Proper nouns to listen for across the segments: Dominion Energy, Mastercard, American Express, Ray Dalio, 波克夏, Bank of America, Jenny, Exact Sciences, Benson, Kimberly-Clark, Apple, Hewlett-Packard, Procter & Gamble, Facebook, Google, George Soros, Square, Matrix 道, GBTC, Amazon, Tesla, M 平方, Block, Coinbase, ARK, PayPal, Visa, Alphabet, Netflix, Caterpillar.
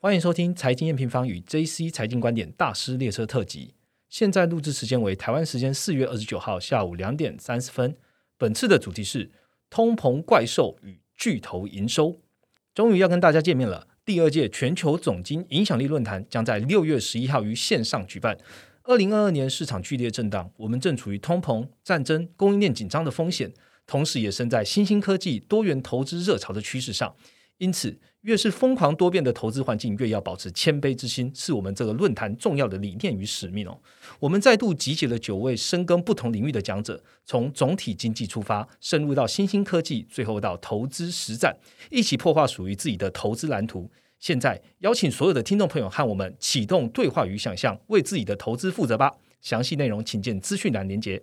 欢迎收听财经燕平方与 JC 财经观点大师列车特辑，现在录制时间为台湾时间4月29号下午2点30分。本次的主题是通膨怪兽与巨头营收。终于要跟大家见面了，第二届全球总经影响力论坛将在6月11号于线上举办。2022年市场剧烈震荡，我们正处于通膨、战争、供应链紧张的风险，同时也身在新兴科技多元投资热潮的趋势上。因此越是疯狂多变的投资环境，越要保持谦卑之心，是我们这个论坛重要的理念与使命。我们再度集结了9位深耕不同领域的讲者，从总体经济出发，深入到新兴科技，最后到投资实战，一起破化属于自己的投资蓝图。现在邀请所有的听众朋友和我们启动对话与想象，为自己的投资负责吧。详细内容请见资讯栏连结。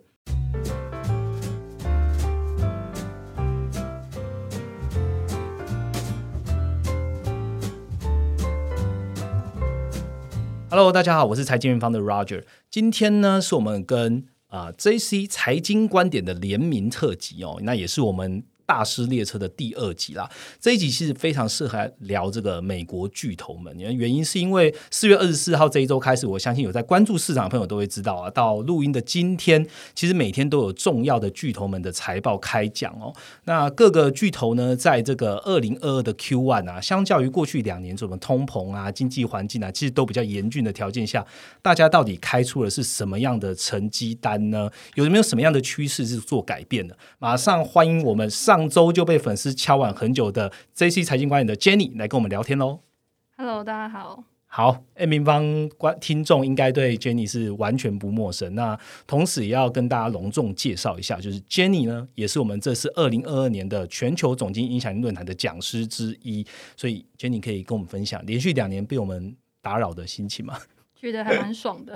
Hello， 大家好，我是财经院方的 Roger。今天呢，是我们跟JC 财经观点的联名特辑哦，那也是我们大师列车的第2集啦。这一集其实非常适合聊这个美国巨头们，原因是因为4月24号这一周开始，我相信有在关注市场的朋友都会知道啊，到录音的今天其实每天都有重要的巨头们的财报开讲哦。那各个巨头呢，在这个2022的 Q1 啊，相较于过去2年什么通膨啊、经济环境啊，其实都比较严峻的条件下，大家到底开出的是什么样的成绩单呢？有没有什么样的趋势是做改变的？马上欢迎我们上周就被粉丝敲碗很久的 JC 财经观点的 Jenny 来跟我们聊天喽。Hello， 大家好。好，平方听众应该对 Jenny 是完全不陌生，那同时也要跟大家隆重介绍一下，就是 Jenny 呢，也是我们这次2022年的全球总经影响力论坛的讲师之一，所以 Jenny 可以跟我们分享连续2年被我们打扰的心情吗？觉得还蛮爽的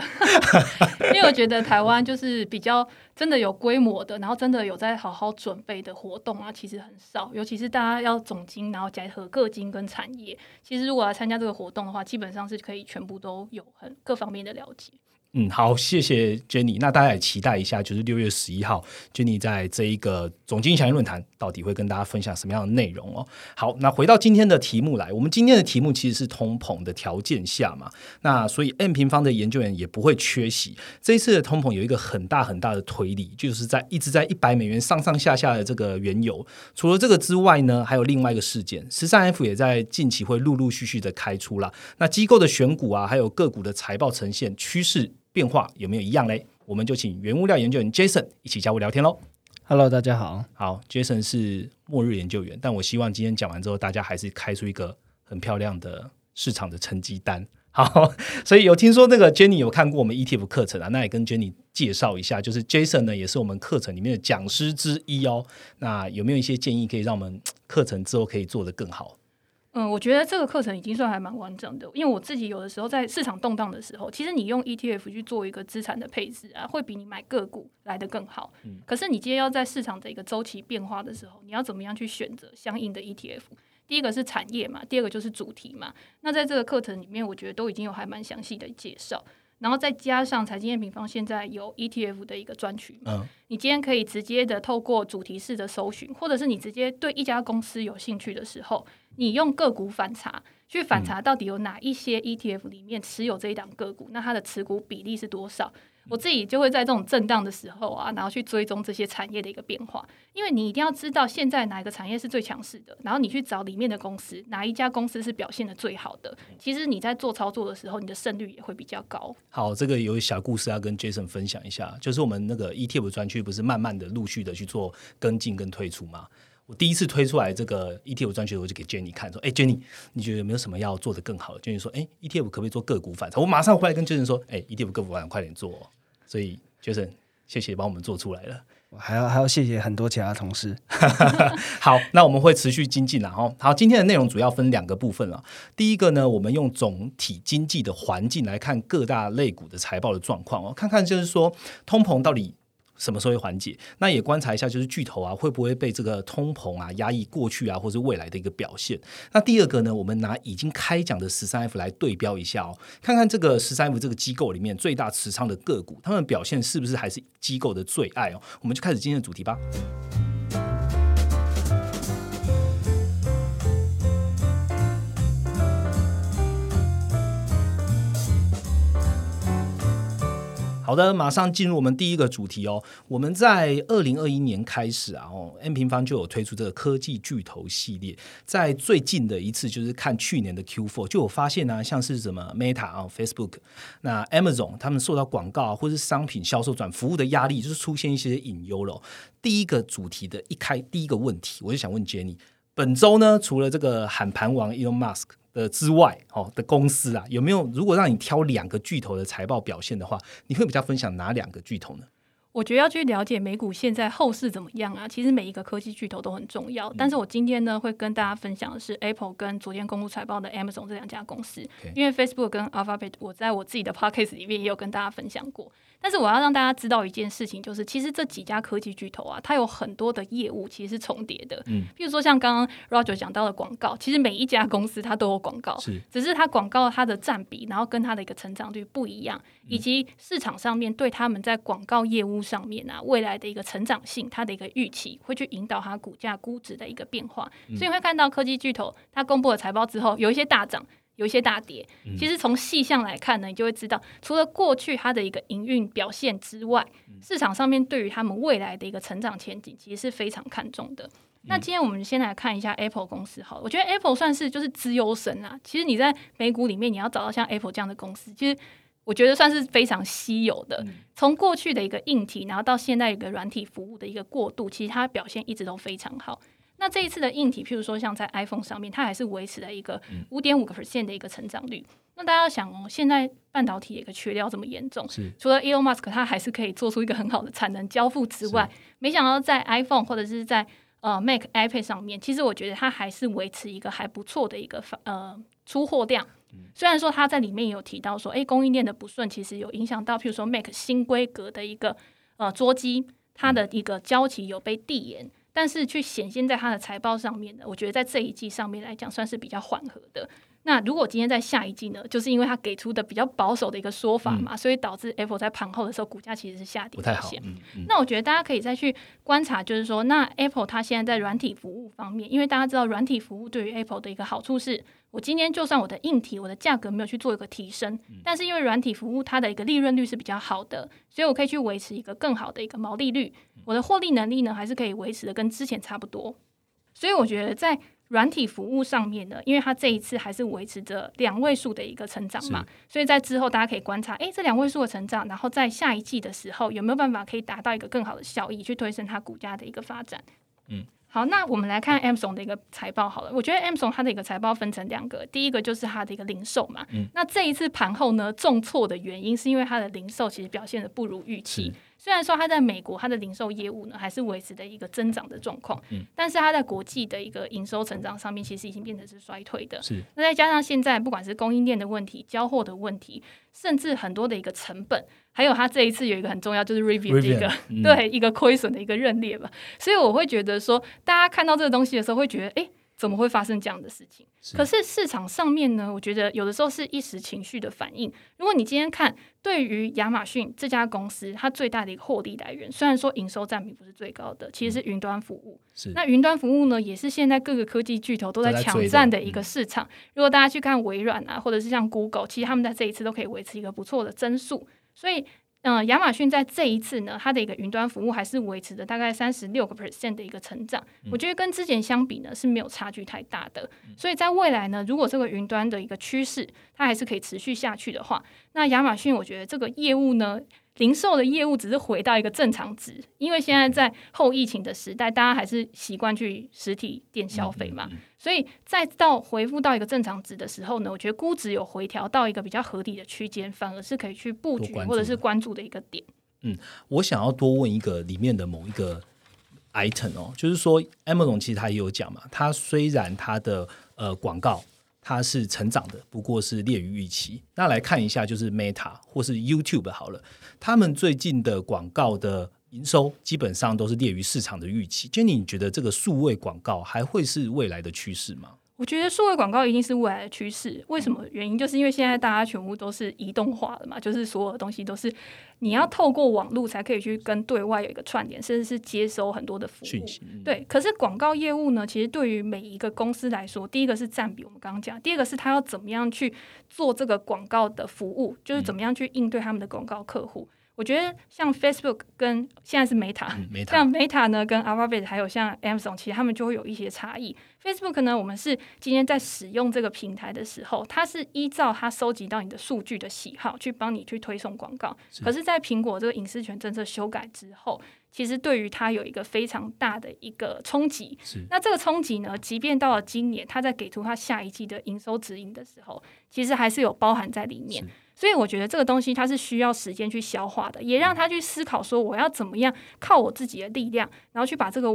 因为我觉得台湾就是比较真的有规模的，然后真的有在好好准备的活动啊，其实很少，尤其是大家要总经，然后结合各经跟产业，其实如果要参加这个活动的话，基本上是可以全部都有很各方面的了解。嗯，好，谢谢 Jenny。 那大家也期待一下，就是6月11号 Jenny 在这一个总经影响力论坛到底会跟大家分享什么样的内容哦。好，那回到今天的题目来，我们今天的题目其实是通膨的条件下嘛，那所以 M 平方的研究员也不会缺席。这一次的通膨有一个很大很大的推理，就是一直在100美元上上下下的这个原油。除了这个之外呢，还有另外一个事件 13F 也在近期会陆续的开出啦。那机构的选股啊，还有个股的财报呈现趋势变化有没有一样嘞？我们就请原物料研究员 Jason 一起加入聊天喽。Hello， 大家好。好 ，Jason 是末日研究员，但我希望今天讲完之后，大家还是开出一个很漂亮的市场的成绩单。好，所以有听说那个 Jenny 有看过我们 ETF 课程啊，那也跟 Jenny 介绍一下，就是 Jason 呢也是我们课程里面的讲师之一哦。那有没有一些建议可以让我们课程之后可以做得更好？我觉得这个课程已经算还蛮完整的，因为我自己有的时候在市场动荡的时候，其实你用 ETF 去做一个资产的配置啊，会比你买个股来得更好。可是你今天要在市场的一个周期变化的时候，你要怎么样去选择相应的 ETF？ 第一个是产业嘛，第二个就是主题嘛。那在这个课程里面，我觉得都已经有还蛮详细的介绍。然后再加上财经燕平方现在有 ETF 的一个专区，你今天可以直接的透过主题式的搜寻，或者是你直接对一家公司有兴趣的时候，你用个股反查去反查到底有哪一些 ETF 里面持有这一档个股，那它的持股比例是多少。我自己就会在这种震荡的时候啊，然后去追踪这些产业的一个变化，因为你一定要知道现在哪一个产业是最强势的，然后你去找里面的公司，哪一家公司是表现的最好的，其实你在做操作的时候，你的胜率也会比较高。好，这个有小故事要跟 Jason 分享一下，就是我们那个 ETF 专区不是慢慢的陆续的去做跟进跟推出吗？我第一次推出来这个 ETF 专区，我就给 Jenny 看说，Jenny 你觉得有没有什么要做得更好？ Jenny 说，ETF 可不可以做个股反查？我马上回来跟 Jason 说，ETF 个股反查快点做哦。所以 Jason 谢谢帮我们做出来了，还要谢谢很多其他同事好，那我们会持续精进啦。好，今天的内容主要分2个部分啦。第一个呢，我们用总体经济的环境来看各大类股的财报的状况，看看就是说通膨到底什么时候会缓解，那也观察一下就是巨头啊会不会被这个通膨啊压抑过去啊，或是未来的一个表现。那第二个呢，我们拿已经开讲的 13F 来对标一下哦，看看这个 13F 这个机构里面最大持仓的个股，他们表现是不是还是机构的最爱哦。我们就开始今天的主题吧。好的，马上进入我们第一个主题哦。我们在2021年开始啊、M 平方就有推出这个科技巨头系列。在最近的一次就是看去年的 Q4 就有发现啊，像是什么 Meta 啊、Facebook 那 Amazon 他们受到广告、或是商品销售转服务的压力就是出现一些隐忧了、第一个主题的第一个问题我就想问 Jenny， 本周呢除了这个喊盘王 Elon Musk之外、的公司啊，有没有如果让你挑两个巨头的财报表现的话，你会比较分享哪两个巨头呢？我觉得要去了解美股现在后市怎么样啊，其实每一个科技巨头都很重要，但是我今天呢会跟大家分享的是 Apple 跟昨天公布财报的 Amazon 这两家公司、因为 Facebook 跟 Alphabet 我在我自己的 podcast 里面也有跟大家分享过，但是我要让大家知道一件事情，就是其实这几家科技巨头啊，它有很多的业务其实是重叠的，比如说像刚刚 Roger 讲到的广告，其实每一家公司它都有广告，只是它广告它的占比然后跟它的一个成长率不一样，以及市场上面对他们在广告业务上面啊未来的一个成长性它的一个预期会去引导它股价估值的一个变化，所以你会看到科技巨头它公布了财报之后有一些大涨有一些大跌，其实从细项来看呢，你就会知道除了过去它的一个营运表现之外，市场上面对于他们未来的一个成长前景其实是非常看重的。那今天我们先来看一下 Apple 公司好了，我觉得 Apple 算是就是资优生啊，其实你在美股里面你要找到像 Apple 这样的公司，其实我觉得算是非常稀有的，从过去的一个硬体然后到现在一个软体服务的一个过渡，其实它表现一直都非常好。那这一次的硬体譬如说像在 iPhone 上面它还是维持了一个 5.5% 的一个成长率，那大家要想哦，现在半导体的一个缺料这么严重，除了 Elon Musk 他还是可以做出一个很好的产能交付之外，没想到在 iPhone 或者是在Mac iPad 上面，其实我觉得它还是维持一个还不错的一个出货量，虽然说它在里面有提到说供应链的不顺其实有影响到譬如说 Mac 新规格的一个桌机它的一个交期有被递延，但是去显现在它的财报上面呢，我觉得在这一季上面来讲算是比较缓和的。那如果今天在下一季呢，就是因为它给出的比较保守的一个说法嘛，所以导致 Apple 在盘后的时候股价其实是下跌不太好。那我觉得大家可以再去观察，就是说那 Apple 它现在在软体服务方面，因为大家知道软体服务对于 Apple 的一个好处是我今天就算我的硬体我的价格没有去做一个提升，但是因为软体服务它的一个利润率是比较好的，所以我可以去维持一个更好的一个毛利率，我的获利能力呢还是可以维持的跟之前差不多。所以我觉得在软体服务上面呢，因为它这一次还是维持着两位数的一个成长嘛，所以在之后大家可以观察这两位数的成长，然后在下一季的时候有没有办法可以达到一个更好的效益去推升它股价的一个发展。好，那我们来看 Amazon 的一个财报好了，我觉得 Amazon 它的一个财报分成两个，第一个就是它的一个零售嘛，那这一次盘后呢重挫的原因是因为它的零售其实表现的不如预期，虽然说它在美国它的零售业务呢还是维持的一个增长的状况，但是它在国际的一个营收成长上面其实已经变成是衰退的，那再加上现在不管是供应链的问题、交货的问题，甚至很多的一个成本，还有它这一次有一个很重要就是 Rivian 这个对一个亏损的一个认列吧，所以我会觉得说大家看到这个东西的时候会觉得怎么会发生这样的事情，可是市场上面呢我觉得有的时候是一时情绪的反应。如果你今天看对于亚马逊这家公司它最大的一个获利来源，虽然说营收占比不是最高的，其实是云端服务，那云端服务呢也是现在各个科技巨头都在抢占的一个市场，如果大家去看微软啊或者是像 Google， 其实他们在这一次都可以维持一个不错的增速，所以亚马逊在这一次呢它的一个云端服务还是维持着大概 36% 的一个成长，我觉得跟之前相比呢是没有差距太大的，所以在未来呢如果这个云端的一个趋势它还是可以持续下去的话，那亚马逊我觉得这个业务呢零售的业务只是回到一个正常值，因为现在在后疫情的时代大家还是习惯去实体店消费嘛，所以再到回复到一个正常值的时候呢，我觉得估值有回调到一个比较合理的区间，反而是可以去布局或者是关注的一个点。我想要多问一个里面的某一个 item 就是说 Amazon 其实他也有讲嘛，他虽然他的广告它是成长的，不过是劣于预期。那来看一下就是 Meta 或是 YouTube 好了，他们最近的广告的营收基本上都是劣于市场的预期。Jenny， 你觉得这个数位广告还会是未来的趋势吗？我觉得数位广告一定是未来的趋势，为什么原因就是因为现在大家全部都是移动化了嘛，就是所有的东西都是你要透过网络才可以去跟对外有一个串联，甚至是接收很多的服务。对，可是广告业务呢其实对于每一个公司来说，第一个是占比我们刚刚讲，第二个是他要怎么样去做这个广告的服务，就是怎么样去应对他们的广告客户，我觉得像 Facebook 跟现在是 Meta 像 Meta 呢跟 Alphabet 还有像 Amazon 其实他们就会有一些差异。 Facebook 呢，我们是今天在使用这个平台的时候，它是依照它收集到你的数据的喜好去帮你去推送广告，可是在苹果这个隐私权政策修改之后，其实对于它有一个非常大的一个冲击。那这个冲击呢，即便到了今年它在给出它下一季的营收指引的时候，其实还是有包含在里面。所以我觉得这个东西它是需要时间去消化的，也让它去思考说我要怎么样靠我自己的力量，然后去把这个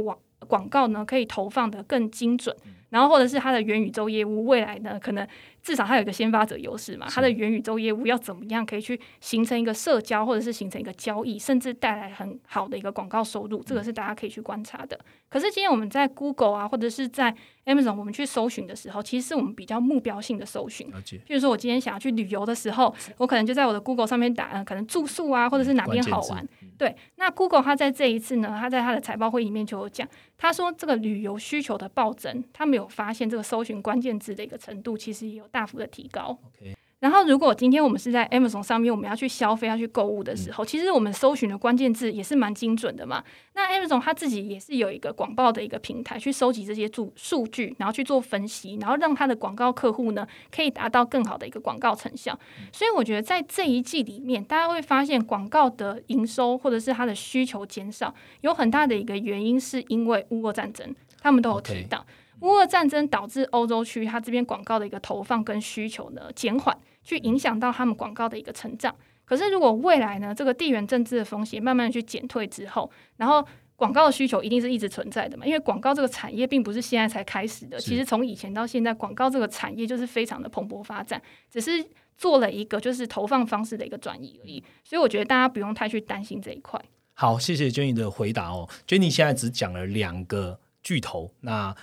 广告呢可以投放的更精准，然后或者是它的元宇宙业务未来呢可能至少它有一个先发者优势嘛，它的元宇宙业务要怎么样可以去形成一个社交或者是形成一个交易，甚至带来很好的一个广告收入，这个是大家可以去观察的。可是今天我们在 Google 啊或者是在 Amazon 我们去搜寻的时候，其实是我们比较目标性的搜寻，譬如说我今天想要去旅游的时候，我可能就在我的 Google 上面打可能住宿啊或者是哪边好玩。对，那 Google 它在这一次呢，它在它的财报会里面就有讲，他说这个旅游需求的暴增，他们有发现这个搜寻关键字的一个程度其实也有大幅的提高。 okay. 然后如果今天我们是在 Amazon 上面我们要去消费要去购物的时候，其实我们搜寻的关键字也是蛮精准的嘛。那 Amazon 它自己也是有一个广报的一个平台去收集这些数据，然后去做分析，然后让它的广告客户呢可以达到更好的一个广告成效。所以我觉得在这一季里面大家会发现广告的营收或者是它的需求减少有很大的一个原因是因为乌俄战争，他们都有提到、okay.乌俄战争导致欧洲区它这边广告的一个投放跟需求呢减缓，去影响到他们广告的一个成长。可是如果未来呢这个地缘政治的风险慢慢去减退之后，然后广告的需求一定是一直存在的嘛，因为广告这个产业并不是现在才开始的，其实从以前到现在广告这个产业就是非常的蓬勃发展，只是做了一个就是投放方式的一个转移而已，所以我觉得大家不用太去担心这一块。好，谢谢 Jenny 的回答哦。 Jenny 现在只讲了两个巨头，那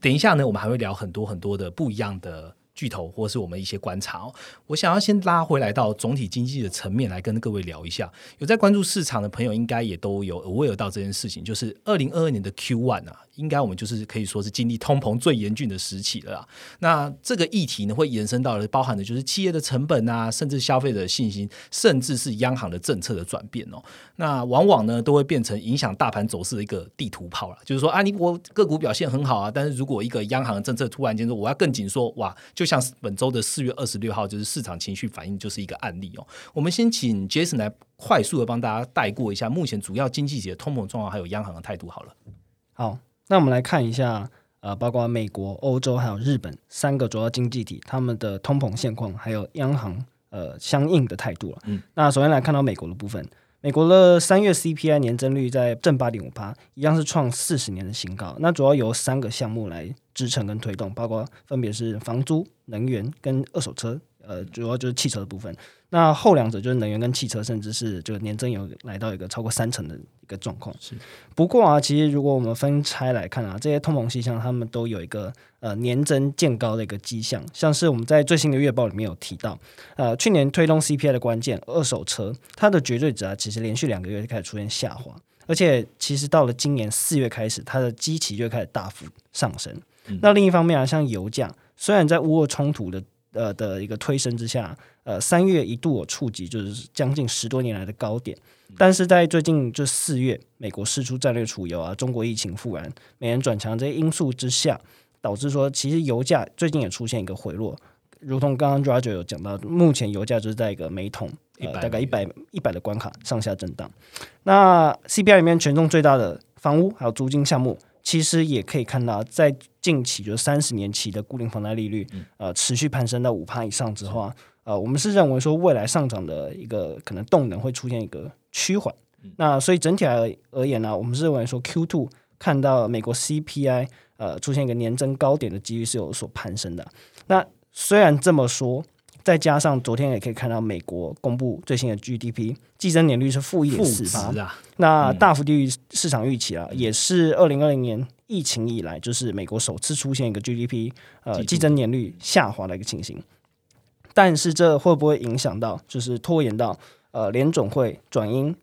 等一下呢我们还会聊很多很多的不一样的巨头或是我们一些观察哦。我想要先拉回来到总体经济的层面来跟各位聊一下，有在关注市场的朋友应该也都有 aware 到这件事情，就是2022年的 Q1 啊，应该我们就是可以说是经历通膨最严峻的时期了啦。那这个议题呢会延伸到的包含的就是企业的成本啊，甚至消费者的信心，甚至是央行的政策的转变哦。那往往呢都会变成影响大盘走势的一个地图炮啦，就是说啊，我个股表现很好啊，但是如果一个央行的政策突然间说我要更紧缩，哇，就像本周的4月26号就是市场情绪反应就是一个案例哦。我们先请 Jason 来快速的帮大家带过一下目前主要经济体的通膨状况还有央行的态度好了。好，那我们来看一下包括美国、欧洲还有日本三个主要经济体他们的通膨现况还有央行相应的态度了。那首先来看到美国的部分，美国的3月 CPI 年增率在正 8.5%， 一样是创40年的新高。那主要由三个项目来支撑跟推动，包括分别是房租、能源跟二手车主要就是汽车的部分。那后两者就是能源跟汽车，甚至是这个年增有来到一个超过30%的一个状况。不过啊，其实如果我们分拆来看啊，这些通膨迹象他们都有一个年增见高的一个迹象，像是我们在最新的月报里面有提到，去年推动 CPI 的关键二手车，它的绝对值啊，其实连续两个月就开始出现下滑，而且其实到了今年4月开始，它的基期就开始大幅上升。那另一方面啊，像油价，虽然在乌俄冲突的一个推升之下，3月一度有触及就是将近10多年来的高点，但是在最近这4月，美国释出战略储油啊，中国疫情复燃，美元转强这些因素之下，导致说其实油价最近也出现一个回落，如同刚刚 Roger 有讲到，目前油价就是在一个每桶大概100的关卡上下震荡。那 CPI 里面权重最大的房屋还有租金项目，其实也可以看到在近期就是30年期的固定房贷利率持续攀升到 5% 以上之后我们是认为说未来上涨的一个可能动能会出现一个趋缓。那所以整体而言呢，我们是认为说 Q2 看到美国 CPI 出现一个年增高点的几率是有所攀升的。那虽然这么说，再加上昨天也可以看到美国公布最新的 GDP 季增年率是-1.4%、啊、那大幅低于市场预期啊，也是2020年疫情以来就是美国首次出现一个 GDP 季增年率下滑的一个情形。但是这会不会影响到就是拖延到联总会转鹰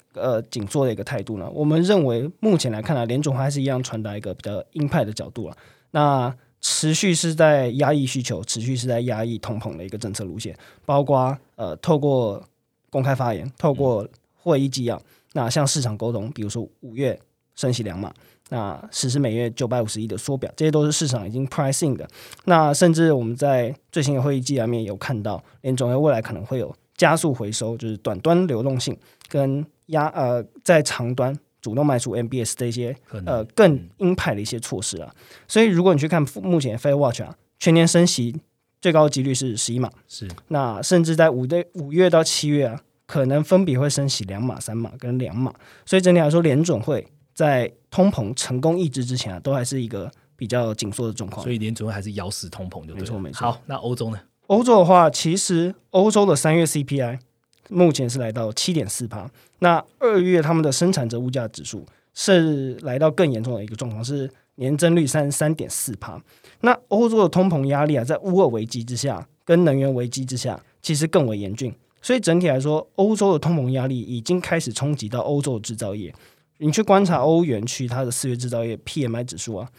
紧缩的一个态度呢？我们认为目前来看啊，联总会还是一样传达一个比较鹰派的角度啊，那持续是在压抑需求，持续是在压抑通膨的一个政策路线，包括透过公开发言，透过会议纪要，那向市场沟通，比如说五月升息2码，那实施每月950亿的缩表，这些都是市场已经 pricing 的。那甚至我们在最新的会议纪要里面有看到，联总会未来可能会有加速回收，就是短端流动性跟在长端主动卖出 MBS 这些更鹰派的一些措施啊。所以如果你去看目前 Fed Watch 啊，全年升息最高的几率是11码，是那甚至在5月到7月啊，可能分别会升息2码、3码跟2码。所以整体来说，联准会在通膨成功抑制之前啊，都还是一个比较紧缩的状况。所以联准会还是咬死通膨就对了。没错没错。好，那欧洲呢？欧洲的话，其实欧洲的3月 CPI 目前是来到 7.4%， 那2月他们的生产者物价指数是来到更严重的一个状况，是年增率 33.4%。 那欧洲的通膨压力啊，在乌尔危机之下跟能源危机之下其实更为严峻，所以整体来说，欧洲的通膨压力已经开始冲击到欧洲制造业。你去观察欧元区它的4月制造业 PMI 指数啊，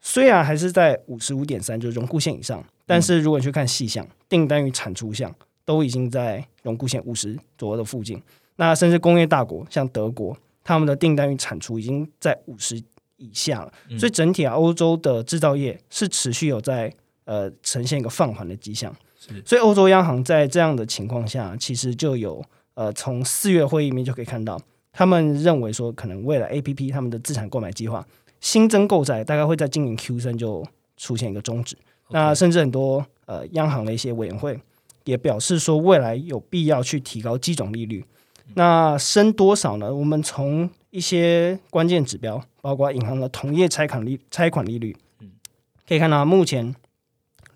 虽然还是在 55.3 就是荣枯线以上，但是如果你去看细项，订单与产出项都已经在荣枯线50左右的附近。那甚至工业大国像德国，他们的订单与产出已经在50以下了。所以整体啊，欧洲的制造业是持续有在呈现一个放缓的迹象。所以欧洲央行在这样的情况下，其实就有从4月会议里面就可以看到，他们认为说可能未来 APP 他们的资产购买计划新增购债大概会在今年 Q3 就出现一个终止。Okay. 那甚至很多央行的一些委员会也表示说，未来有必要去提高基准利率。那升多少呢？我们从一些关键指标，包括银行的同业拆款利率，可以看到目前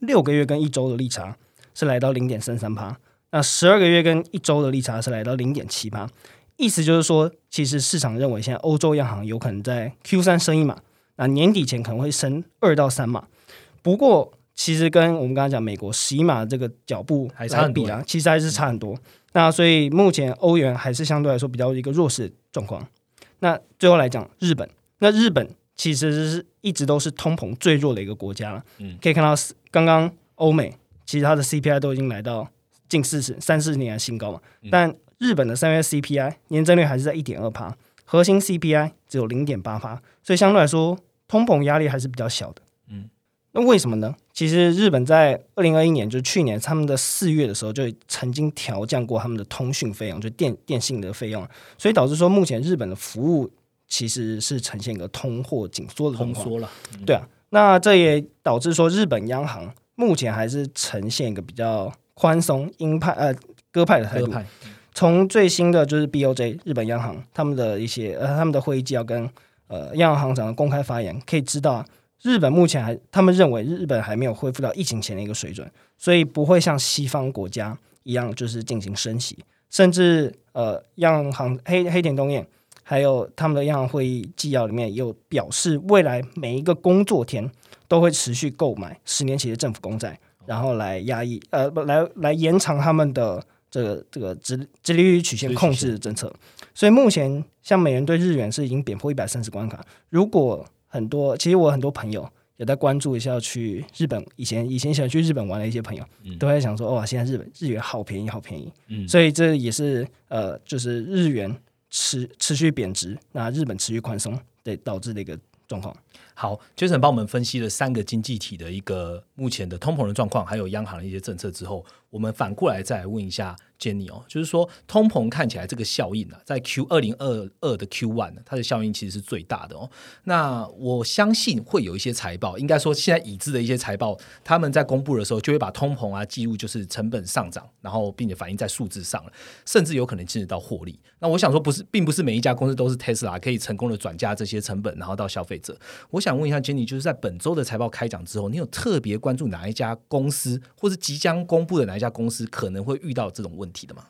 6个月跟1周的利差是来到 0.33%， 那12个月跟1周的利差是来到 0.7%。意思就是说，其实市场认为现在欧洲央行有可能在 Q3 升1码，那年底前可能会升2到3码。不过其实跟我们刚才讲美国11码的这个脚步来比啦，其实还是差很多。那所以目前欧元还是相对来说比较一个弱势的状况。那最后来讲日本，那日本其实是一直都是通膨最弱的一个国家了。可以看到刚刚欧美其实它的 CPI 都已经来到近34年的新高嘛，但日本的3月 CPI 年增率还是在 1.2%， 核心 CPI 只有 0.8%， 所以相对来说通膨压力还是比较小的。那为什么呢？其实日本在2021年就是去年他们的4月的时候就曾经调降过他们的通讯费用，就 电信的费用，所以导致说目前日本的服务其实是呈现一个通货紧缩的状况。通缩了，对啊。那这也导致说日本央行目前还是呈现一个比较宽松鹰派鸽派的态度。从最新的就是 BOJ 日本央行他们的一些他们的会议纪要跟央行行长的公开发言可以知道啊，日本目前他们认为日本还没有恢复到疫情前的一个水准，所以不会像西方国家一样就是进行升息，甚至央行 黑田东彦还有他们的央行会议纪要里面也有表示，未来每一个工作天都会持续购买10年期的政府公债，然后来压抑来延长他们的这个殖利率曲线控制的政策。所以目前像美元对日元是已经贬破130关卡。如果很多，其实我很多朋友也在关注一下去日本，以前想去日本玩的一些朋友，都在想说，哇，现在日元好便宜，好便宜。所以这也是就是日元持续贬值，那日本持续宽松，对导致的一个状况。好， Jason 帮我们分析了3个经济体的一个目前的通膨的状况，还有央行的一些政策之后，我们反过来再来问一下 Jenny 哦，就是说通膨看起来这个效应啊，在 2022 的 Q1 它的效应其实是最大的哦。那我相信会有一些财报，应该说现在已知的一些财报，他们在公布的时候就会把通膨啊记录就是成本上涨，然后并且反映在数字上了，甚至有可能进入到获利。那我想说并不是每一家公司都是 Tesla 可以成功的转嫁这些成本然后到消费者。我想问一下 Jenny， 就是在本周的财报开讲之后，你有特别关注哪一家公司，或是即将公布的哪一家公司可能会遇到这种问题的吗？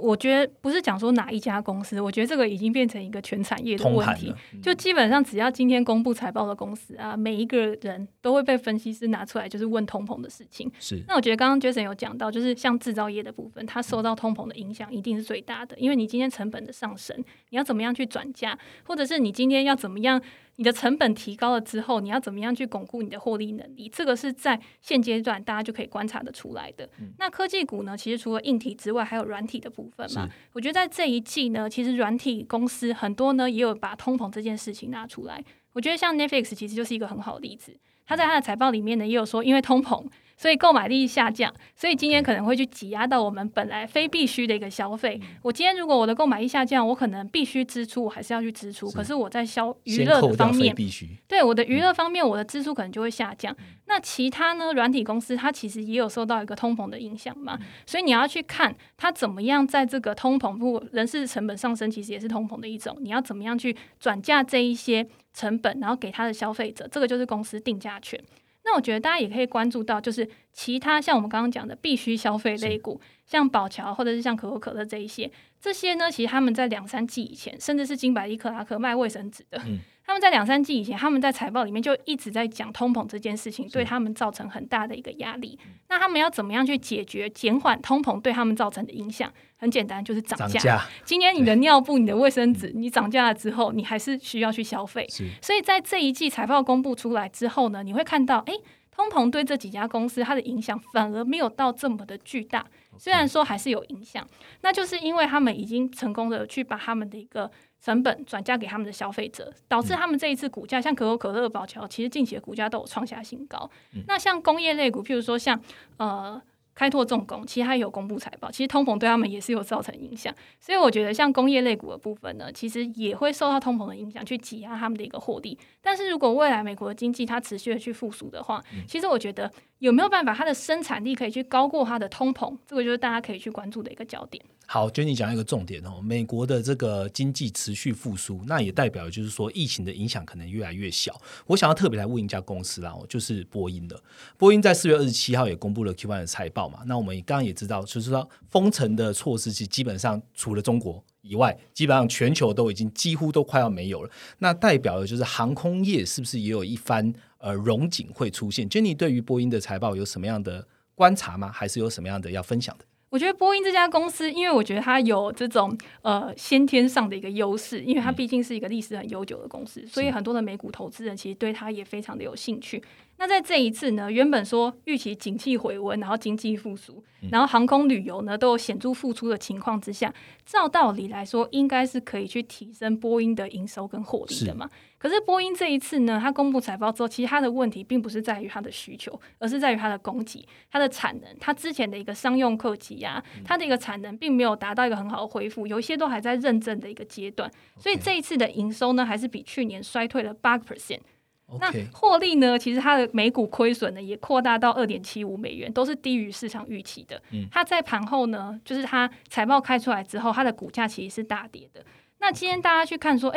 我觉得不是讲说哪一家公司，我觉得这个已经变成一个全产业的问题。就基本上只要今天公布财报的公司啊，每一个人都会被分析师拿出来就是问通膨的事情。是。那我觉得刚刚 Jason 有讲到，就是像制造业的部分，它受到通膨的影响一定是最大的，因为你今天成本的上升，你要怎么样去转嫁，或者是你今天要怎么样你的成本提高了之后，你要怎么样去巩固你的获利能力，这个是在现阶段大家就可以观察得出来的。那科技股呢，其实除了硬体之外还有软体的部分嘛。我觉得在这一季呢，其实软体公司很多呢也有把通膨这件事情拿出来。我觉得像 Netflix 其实就是一个很好的例子，他在他的财报里面呢也有说，因为通膨所以购买力下降，所以今天可能会去挤压到我们本来非必须的一个消费。我今天如果我的购买力下降，我可能必须支出我还是要去支出，可是我在娱乐的方面，对我的娱乐方面我的支出可能就会下降。那其他呢，软体公司它其实也有受到一个通膨的影响嘛，所以你要去看它怎么样在这个通膨，不过人事成本上升其实也是通膨的一种，你要怎么样去转嫁这一些成本然后给它的消费者，这个就是公司定价权。那我觉得大家也可以关注到，就是其他像我们刚刚讲的必须消费类股，像宝乔或者是像可口可乐这些呢，其实他们在2-3季以前，甚至是金百利、克拉克卖卫生纸的，他们在2-3季以前，他们在财报里面就一直在讲通膨这件事情对他们造成很大的一个压力。那他们要怎么样去解决减缓通膨对他们造成的影响？很简单，就是涨价。今天你的尿布、你的卫生纸，你涨价了之后，你还是需要去消费。所以在这一季财报公布出来之后呢，你会看到，通膨对这几家公司它的影响反而没有到这么的巨大，虽然说还是有影响，那就是因为他们已经成功的去把他们的一个成本转嫁给他们的消费者，导致他们这一次股价，像可口可乐、宝乔，其实近期的股价都有创下新高。那像工业类股，譬如说像开拓重工，其实它有公布财报，其实通膨对他们也是有造成影响，所以我觉得像工业类股的部分呢，其实也会受到通膨的影响去挤压他们的一个获利。但是如果未来美国的经济它持续的去复苏的话，其实我觉得有没有办法它的生产力可以去高过它的通膨，这个就是大家可以去关注的一个焦点。好，Jenny讲一个重点哦，美国的这个经济持续复苏，那也代表就是说疫情的影响可能越来越小。我想要特别来问一家公司啦，就是波音的。波音在4月27号也公布了 Q1 的财报嘛，那我们刚刚也知道，就是说封城的措施其实基本上除了中国以外，基本上全球都已经几乎都快要没有了。那代表的就是航空业是不是也有一番荣景会出现？ Jenny 对于波音的财报有什么样的观察吗？还是有什么样的要分享的？我觉得波音这家公司，因为我觉得它有这种先天上的一个优势，因为它毕竟是一个历史很悠久的公司，所以很多的美股投资人其实对它也非常的有兴趣。那在这一次呢，原本说预期景气回温，然后经济复苏，然后航空旅游呢都有显著复苏的情况之下，照道理来说应该是可以去提升波音的营收跟获利的嘛。可是波音这一次呢，它公布财报之后，其实它的问题并不是在于它的需求，而是在于它的供给、它的产能。它之前的一个商用客机啊，它的一个产能并没有达到一个很好的恢复，有一些都还在认证的一个阶段，所以这一次的营收呢，还是比去年衰退了 8%。那获利呢，其实它的每股亏损呢也扩大到 2.75 美元，都是低于市场预期的。它在盘后呢，就是它财报开出来之后，它的股价其实是大跌的。那今天大家去看说，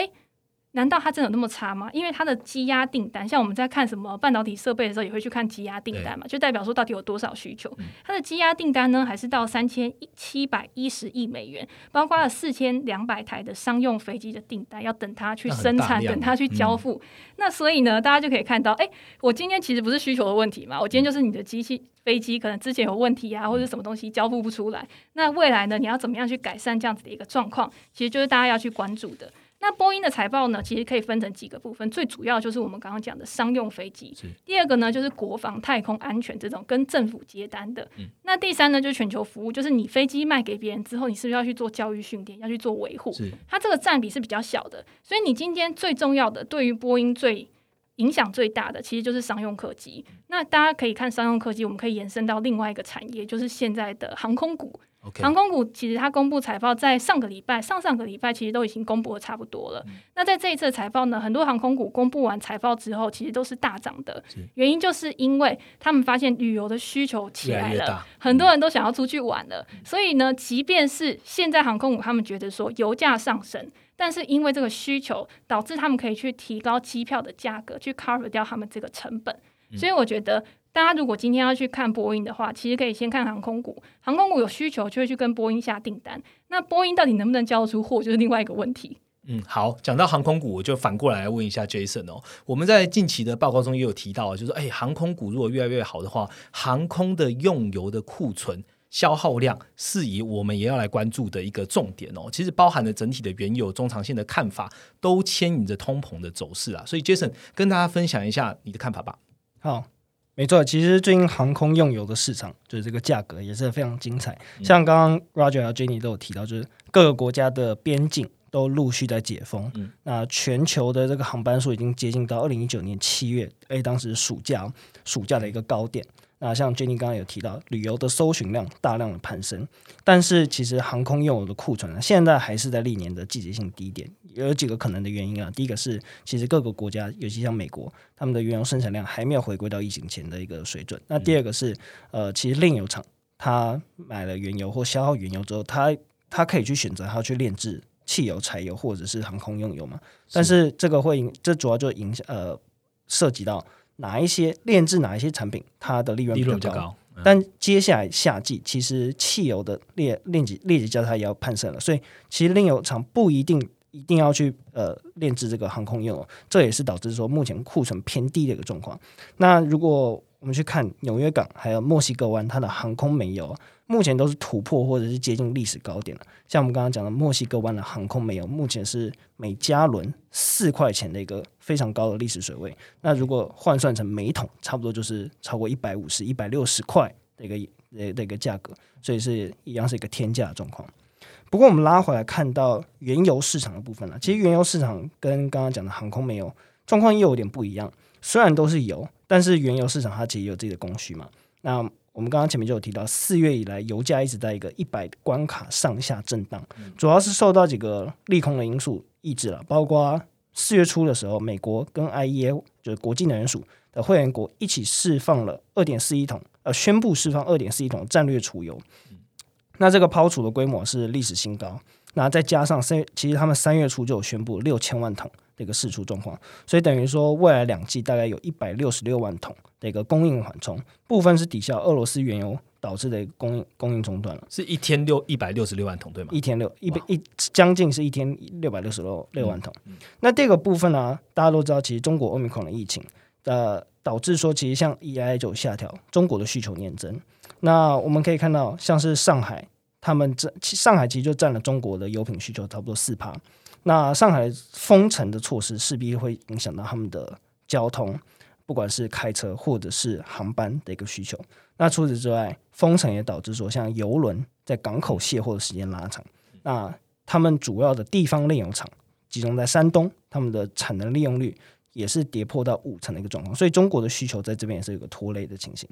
难道它真的有那么差吗？因为它的积压订单，像我们在看什么半导体设备的时候也会去看积压订单嘛，就代表说到底有多少需求。它的积压订单呢还是到3710亿美元，包括了4200台的商用飞机的订单，要等它去生产，等它去交付。那所以呢，大家就可以看到，我今天其实不是需求的问题嘛，我今天就是你的机器飞机可能之前有问题啊，或者什么东西交付不出来，那未来呢你要怎么样去改善这样子的一个状况，其实就是大家要去关注的。那波音的财报呢，其实可以分成几个部分，最主要就是我们刚刚讲的商用飞机，第二个呢就是国防太空安全这种跟政府接单的，那第三呢就是全球服务，就是你飞机卖给别人之后，你是不是要去做教育训练，要去做维护，它这个占比是比较小的。所以你今天最重要的，对于波音最影响最大的其实就是商用客机。那大家可以看商用客机，我们可以延伸到另外一个产业，就是现在的航空股。航空股其实它公布财报在上个礼拜、上上个礼拜其实都已经公布的差不多了。那在这一次的财报呢，很多航空股公布完财报之后其实都是大涨的，原因就是因为他们发现旅游的需求起来了，越来越大，很多人都想要出去玩了，所以呢，即便是现在航空股他们觉得说油价上升，但是因为这个需求导致他们可以去提高机票的价格，去 cover 掉他们这个成本。所以我觉得大家如果今天要去看波音的话，其实可以先看航空股，航空股有需求就会去跟波音下订单，那波音到底能不能交出货就是另外一个问题。好，讲到航空股，我就反过来问一下 Jason 我们在近期的报告中也有提到，就是说航空股如果越来越好的话，航空的用油的库存消耗量是以我们也要来关注的一个重点哦。其实包含了整体的原有中长线的看法，都牵引着通膨的走势啊。所以 Jason 跟大家分享一下你的看法吧。好，没错，其实最近航空用油的市场就是这个价格也是非常精彩，像刚刚 Roger 和 Jenny 都有提到，就是各个国家的边境都陆续在解封，那全球的这个航班数已经接近到2019年7月，当时暑假的一个高点。那像 Jenny 刚刚有提到，旅游的搜寻量大量的攀升，但是其实航空用油的库存，现在还是在历年的季节性低点，有几个可能的原因。第一个是其实各个国家，尤其像美国，他们的原油生产量还没有回归到疫情前的一个水准。那第二个是其实炼油厂他买了原油或消耗原油之后，他可以去选择他去炼制汽油、柴油或者是航空用油嘛，但是这主要就影响涉及到炼制哪一些产品它的利润比较高，但接下来夏季其实汽油的炼解价它也要攀升了，所以其实炼油厂不一定要去炼制这个航空用油，这也是导致说目前库存偏低的一个状况。那如果我们去看纽约港还有墨西哥湾，它的航空煤油目前都是突破或者是接近历史高点了。像我们刚刚讲的墨西哥湾的航空煤油，目前是每加仑$4的一个非常高的历史水位。那如果换算成每桶，差不多就是超过150-160块的一个价格，所以是一样是一个天价的状况。不过我们拉回来看到原油市场的部分了，其实原油市场跟刚刚讲的航空煤油状况又有点不一样，虽然都是油，但是原油市场它其实有自己的供需嘛。那我们刚刚前面就有提到，4月以来油价一直在一个100关卡上下震荡，主要是受到几个利空的因素抑制了，包括4月初的时候美国跟 IEA 就是国际能源署的会员国一起释放了宣布释放 2.41 桶战略储油，那这个抛储的规模是历史新高，那再加上其实他们3月初就有宣布6000万桶的一个释出状况，所以等于说未来2季大概有166万桶的一个供应缓冲，部分是抵消俄罗斯原油导致的供应中断了，是一天166万桶对吗？将近是一天666万桶。那第二个部分呢，大家都知道其实中国 Omicron 的疫情导致说其实像 EIA 就下调中国的需求年增，那我们可以看到像是上海其实就占了中国的油品需求差不多 4%，那上海封城的措施势必会影响到他们的交通，不管是开车或者是航班的一个需求。那除此之外，封城也导致说像邮轮在港口卸货的时间拉长，那他们主要的地方炼油厂集中在山东，他们的产能利用率也是跌破到50%的一个状况，所以中国的需求在这边也是有个拖累的情形。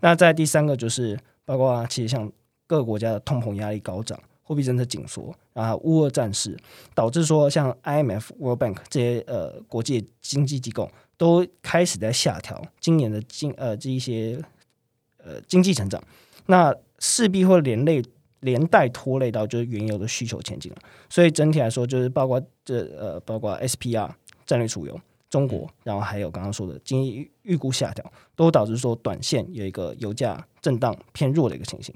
那在第三个就是包括其实像各个国家的通膨压力高涨，货币政策紧缩，乌俄战事导致说像 IMF、World Bank 这些国际经济机构都开始在下调今年的经济成长，那势必会连带拖累到就是原油的需求前景，所以整体来说就是包括 SPR 战略储油中国，然后还有刚刚说的经济预估下调，都导致说短线有一个油价震荡偏弱的一个情形。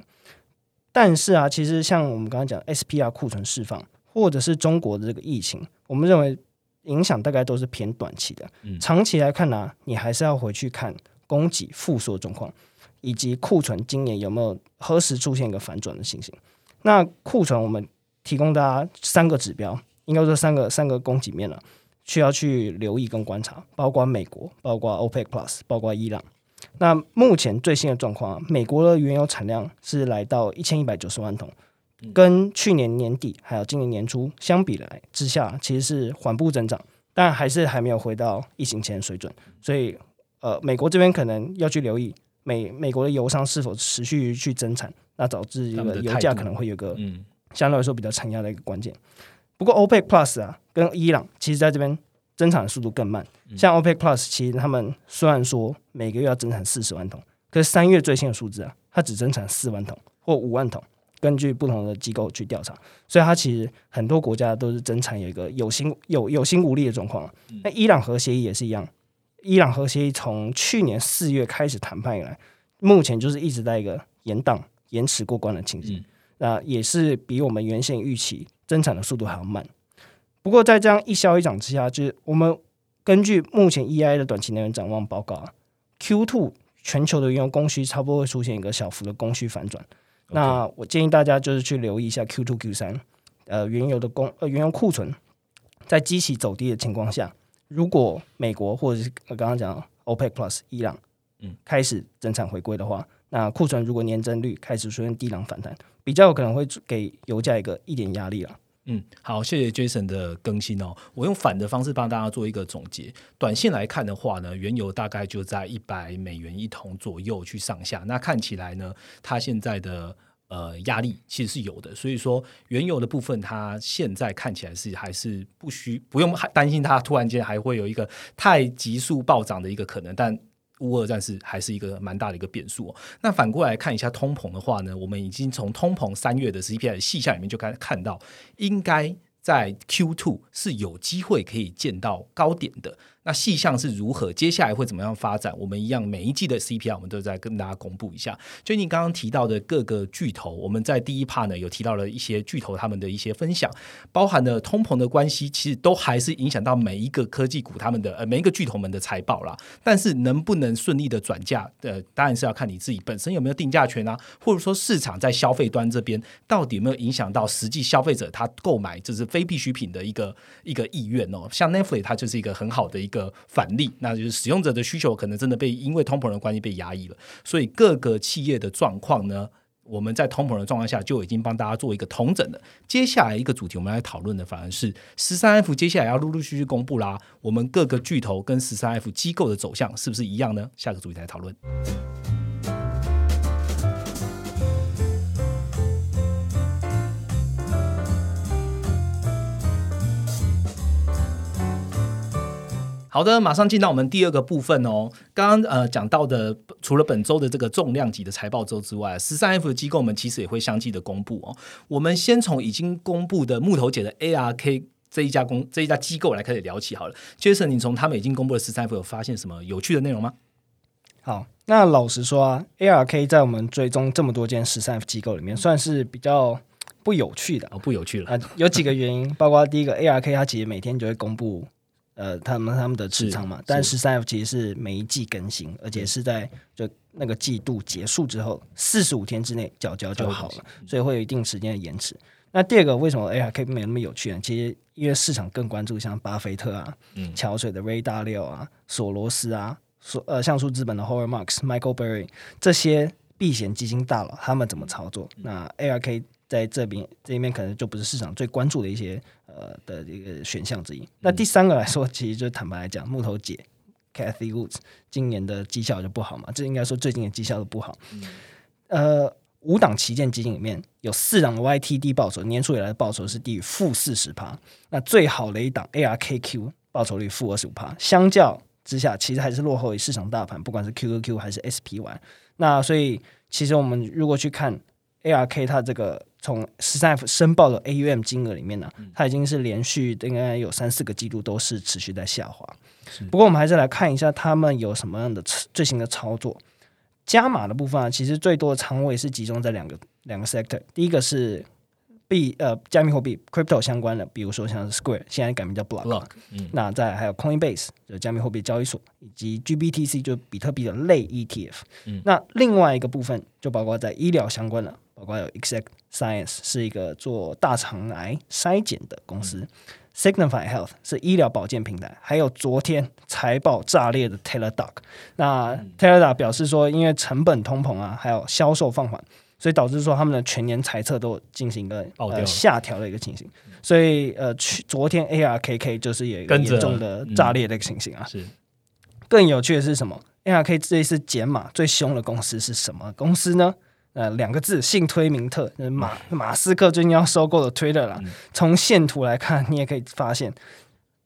但是，其实像我们刚刚讲 SPR 库存释放或者是中国的这个疫情，我们认为影响大概都是偏短期的，长期来看，你还是要回去看供给复苏的状况，以及库存今年有没有何时出现一个反转的情形。那库存我们提供大家3个指标，应该说三个供给面了，需要去留意跟观察，包括美国，包括 OPEC Plus， 包括伊朗。那目前最新的状况，美国的原油产量是来到1190万桶，跟去年年底还有今年年初相比来之下，其实是缓步增长，但还没有回到疫情前的水准，所以美国这边可能要去留意美国的油商是否持续去增产，那导致油价可能会有个相对来说比较承压的一个关键。不过 OPEC Plus，跟伊朗其实在这边增产的速度更慢，像 OPEC Plus 其实他们虽然说每个月要增产40万桶，可是3月最新的数字，它只增产4万桶或5万桶，根据不同的机构去调查，所以它其实很多国家都是增产有一个有心无力的状况。那伊朗核协议也是一样，伊朗核协议从去年4月开始谈判以来，目前就是一直在一个延迟过关的情形，那也是比我们原先预期增产的速度还要慢。不过在这样一消一涨之下，就是我们根据目前 EIA 的短期能源展望报告，Q2 全球的原油供需差不多会出现一个小幅的供需反转，那我建议大家就是去留意一下 Q2 Q3 原油库存在基期走低的情况下，如果美国或者是刚刚讲 OPEC Plus 伊朗开始增产回归的话，那库存如果年增率开始出现低档反弹，比较有可能会给油价一点压力啦。好，谢谢 Jason 的更新哦。我用反的方式帮大家做一个总结。短线来看的话呢，原油大概就在100美元一桶左右去上下。那看起来呢，它现在的压力其实是有的，所以说原油的部分它现在看起来是还是不用担心它突然间还会有一个太急速暴涨的一个可能，但乌俄战事还是一个蛮大的一个变数哦。那反过来看一下通膨的话呢，我们已经从通膨3月的 CPI 的细项里面就看到，应该在 Q2 是有机会可以见到高点的。那细项是如何，接下来会怎么样发展，我们一样每一季的 CPI 我们都在跟大家公布一下。就你刚刚提到的各个巨头，我们在第一 part 呢有提到了一些巨头他们的一些分享，包含了通膨的关系，其实都还是影响到每一个科技股他们的每一个巨头们的财报啦。但是能不能顺利的转嫁当然是要看你自己本身有没有定价权啊，或者说市场在消费端这边到底有没有影响到实际消费者他购买就是非必需品的一个意愿哦。像 Netflix 它就是一个很好的一个反例，那就是使用者的需求可能真的被因为通膨的关系被压抑了，所以各个企业的状况呢，我们在通膨的状况下就已经帮大家做一个统整了。接下来一个主题我们来讨论的反而是 13F 接下来要陆陆续续公布啦，我们各个巨头跟 13F 机构的走向是不是一样呢？下个主题来讨论。好的，马上进到我们第二个部分哦。刚刚讲到的，除了本周的这个重量级的财报周之外 ，13F 的机构我们其实也会相继的公布哦。我们先从已经公布的木头姐的 ARK 这一家机构来开始聊起好了。Jason， 你从他们已经公布的 13F 有发现什么有趣的内容吗？好，那老实说啊 ，ARK 在我们追踪这么多间 13F 机构里面，算是比较不有趣的哦，不有趣了。有几个原因，包括第一个 ，ARK 它其实每天就会公布。他们的持仓嘛，但 13F 其实是每一季更新，而且是在就那个季度结束之后45天之内缴交就好了，所以会有一定时间的延迟。那第二个为什么 ARK 没那么有趣呢？其实因为市场更关注像巴菲特啊、桥水的 Ray Dalio 啊、索罗斯啊、橡树资本的 Howard Marks、Michael Berry 这些避险基金大佬他们怎么操作。那 ARK 在这边可能就不是市场最关注的一些的一个选项之一。那第三个来说，其实就坦白来讲，木头姐 Cathy Woods 今年的绩效就不好嘛，这应该说最近的绩效都不好。五档旗舰基金里面有四档 YTD 报酬，年初以来的报酬是低于-40%，那最好的一档 ARKQ 报酬率-25%，相较之下其实还是落后于市场大盘，不管是 QQQ 还是 SPY。那所以其实我们如果去看 ARK 它这个从 13F 申报的 AUM 金额里面呢，它已经是连续应该有3-4个季度都是持续在下滑。不过我们还是来看一下他们有什么样的最新的操作。加码的部分啊，其实最多的仓位是集中在两个 sector， 第一个是加密货币 crypto 相关的，比如说像 Square 现在改名叫 Block， 那再还有 Coinbase 就是加密货币交易所，以及 GBTC 就是比特币的类 ETF。那另外一个部分就包括在医疗相关的，包括有 Exact Sciences 是一个做大肠癌筛检的公司，Signify Health 是医疗保健平台，还有昨天财报炸裂的 Teladoc。那 Teladoc 表示说，因为成本通膨啊，还有销售放缓，所以导致说他们的全年财测都进行一个下调的一个情形。所以昨天 ARKK 就是有一个严重的炸裂的一个情形啊。是更有趣的是什么 ？ARK 这一次减码最凶的公司是什么公司呢？两个字，姓推名特，就是马斯克最近要收购的 Twitter 啦。从线图来看，你也可以发现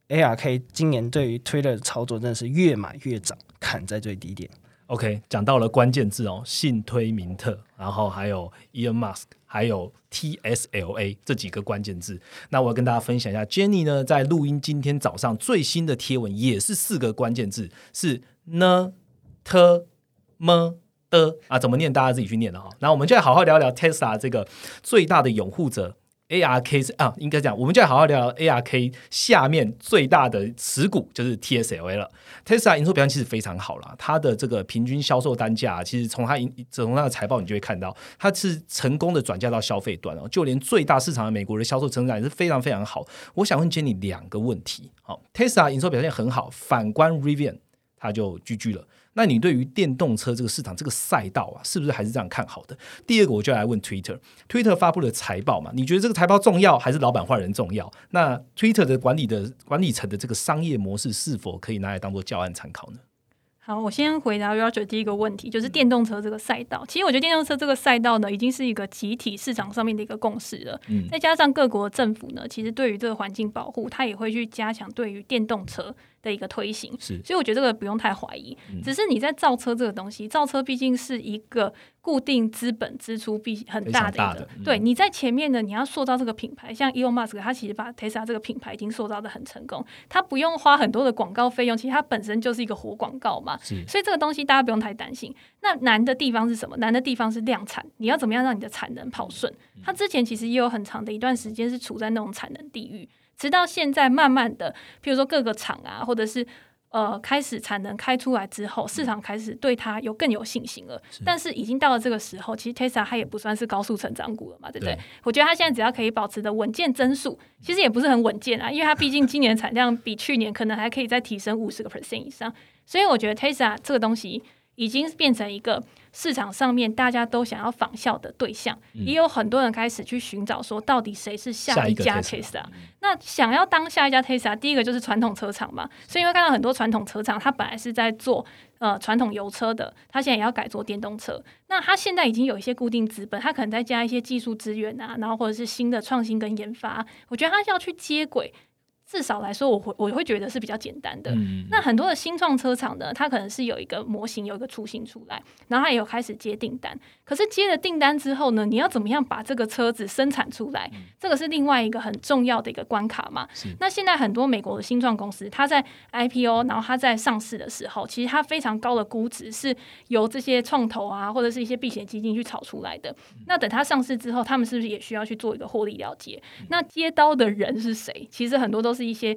ARK 今年对于 Twitter 的操作真的是越买越涨，砍在最低点。OK， 讲到了关键字哦，姓推名特，然后还有 Elon Musk， 还有 TSLA 这几个关键字。那我要跟大家分享一下 Jenny 呢在录音今天早上最新的贴文，也是4个关键字，是呢、特、么的啊，怎么念大家自己去念了哈。那我们就来好好聊聊 Tesla 这个最大的拥护者 ARK 啊，应该讲我们就要好好聊 ARK 下面最大的持股就是 TSLA 了。 Tesla 营收表现其实非常好啦，它的这个平均销售单价其实从它的财报你就会看到它是成功的转嫁到消费端哦，就连最大市场的美国的销售成长也是非常非常好。我想问 Jenny 两个问题，好， Tesla 营收表现很好，反观 Rivian 它就 GG 了，那你对于电动车这个市场这个赛道啊，是不是还是这样看好的？第二个我就来问 Twitter 发布了财报嘛，你觉得这个财报重要还是老板换人重要？那 Twitter 的管理层的这个商业模式是否可以拿来当做教案参考呢？好，我先回答 Roger 第一个问题，就是电动车这个赛道。其实我觉得电动车这个赛道呢，已经是一个集体市场上面的一个共识了。再加上各国政府呢，其实对于这个环境保护，它也会去加强对于电动车的一个推行，所以我觉得这个不用太怀疑。只是你在造车这个东西，造车毕竟是一个固定资本支出很大的一个，对，你在前面呢，你要塑造这个品牌，像 Elon Musk 他其实把 Tesla 这个品牌已经塑造的很成功，他不用花很多的广告费用，其实他本身就是一个活广告嘛，所以这个东西大家不用太担心。那难的地方是什么？难的地方是量产，你要怎么样让你的产能跑顺？他之前其实也有很长的一段时间是处在那种产能地狱，直到现在慢慢的，譬如说各个厂啊，或者是开始产能开出来之后，市场开始对它更有信心了。但是已经到了这个时候，其实 Tesla 它也不算是高速成长股了嘛，对不对？我觉得它现在只要可以保持的稳健增速，其实也不是很稳健啊，因为它毕竟今年产量比去年可能还可以再提升50% 以上。所以我觉得 Tesla 这个东西已经变成一个市场上面大家都想要仿效的对象，也有很多人开始去寻找说到底谁是下一家 Tesla。 那想要当下一家 Tesla， 第一个就是传统车厂嘛，所以你会看到很多传统车厂它本来是在做传统油车的，它现在也要改做电动车。那它现在已经有一些固定资本，它可能再加一些技术资源啊，然后或者是新的创新跟研发，我觉得它要去接轨，至少来说我会觉得是比较简单的。那很多的新创车厂呢，它可能是有一个模型，有一个雏形出来，然后它也有开始接订单，可是接了订单之后呢，你要怎么样把这个车子生产出来，这个是另外一个很重要的一个关卡嘛。那现在很多美国的新创公司，它在 IPO 然后它在上市的时候，其实它非常高的估值是由这些创投啊，或者是一些避险基金去炒出来的。那等它上市之后，他们是不是也需要去做一个获利了结？那接刀的人是谁？其实很多都是一些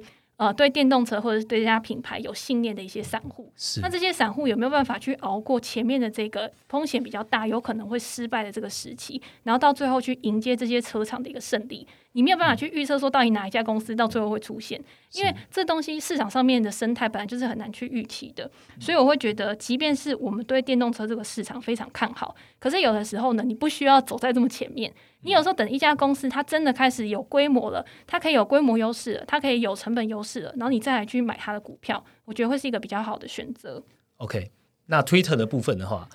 对电动车或者是对这家品牌有信念的一些散户。那这些散户有没有办法去熬过前面的这个风险比较大，有可能会失败的这个时期，然后到最后去迎接这些车厂的一个胜利？你没有办法去预测说到底哪一家公司到最后会出现，因为这东西市场上面的生态本来就是很难去预期的。所以我会觉得即便是我们对电动车这个市场非常看好，可是有的时候呢，你不需要走在这么前面，你有时候等一家公司它真的开始有规模了，它可以有规模优势了，它可以有成本优势了，然后你再来去买它的股票，我觉得会是一个比较好的选择。 OK， 那 Twitter 的部分的话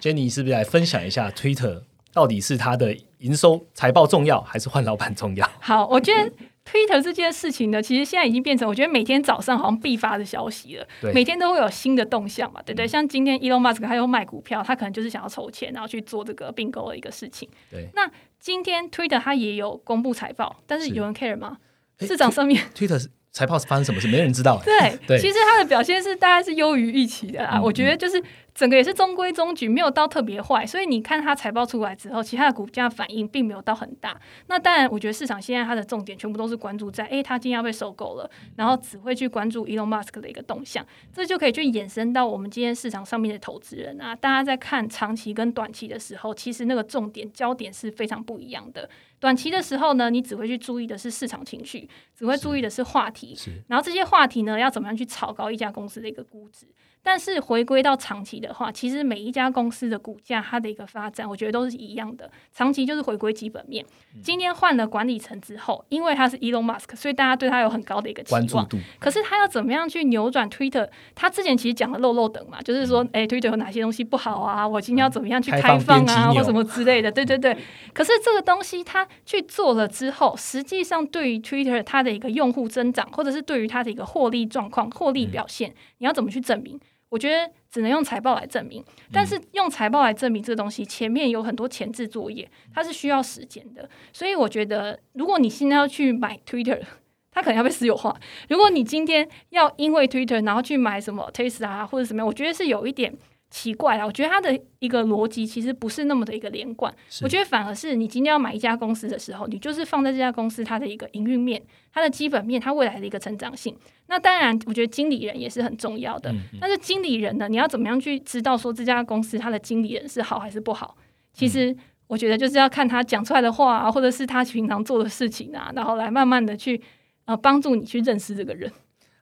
，Jenny 是不是来分享一下 Twitter 到底是它的营收财报重要还是换老板重要？好，我觉得Twitter 这件事情呢，其实现在已经变成我觉得每天早上好像必发的消息了，每天都会有新的动向嘛，对不对？像今天 Elon Musk 他有卖股票，他可能就是想要筹钱然后去做这个并购的一个事情。对，那今天 Twitter 他也有公布财报，但是有人 care 吗？市场上面 Twitter 财报发生什么事没人知道。对，其实他的表现是大概是优于预期的啦。我觉得就是整个也是中规中矩，没有到特别坏，所以你看它财报出来之后，其他的股价反应并没有到很大。那当然我觉得市场现在它的重点全部都是关注在它今天要被收购了，然后只会去关注 Elon Musk 的一个动向，这就可以去衍生到我们今天市场上面的投资人啊，大家在看长期跟短期的时候，其实那个重点焦点是非常不一样的。短期的时候呢，你只会去注意的是市场情绪，只会注意的是话题，然后这些话题呢要怎么样去炒高一家公司的一个估值。但是回归到长期的话，其实每一家公司的股价它的一个发展，我觉得都是一样的。长期就是回归基本面。今天换了管理层之后，因为他是 Elon Musk， 所以大家对他有很高的一个期望，关注度。可是他要怎么样去扭转 Twitter？ 他之前其实讲的漏漏等嘛，就是说Twitter 有哪些东西不好啊？我今天要怎么样去开放啊，或什么之类的。对。可是这个东西他去做了之后，实际上对于 Twitter 它的一个用户增长，或者是对于它的一个获利状况、获利表现，你要怎么去证明？我觉得只能用财报来证明，但是用财报来证明这个东西前面有很多前置作业，它是需要时间的。所以我觉得如果你现在要去买 Twitter， 它可能要被私有化。如果你今天要因为 Twitter 然后去买什么 Tesla 或者什么，我觉得是有一点奇怪啦，我觉得它的一个逻辑其实不是那么的一个连贯，我觉得反而是你今天要买一家公司的时候，你就是放在这家公司它的一个营运面，它的基本面，它未来的一个成长性。那当然我觉得经理人也是很重要的，但是经理人呢，你要怎么样去知道说这家公司它的经理人是好还是不好，其实我觉得就是要看他讲出来的话啊，或者是他平常做的事情啊，然后来慢慢的去帮助你去认识这个人。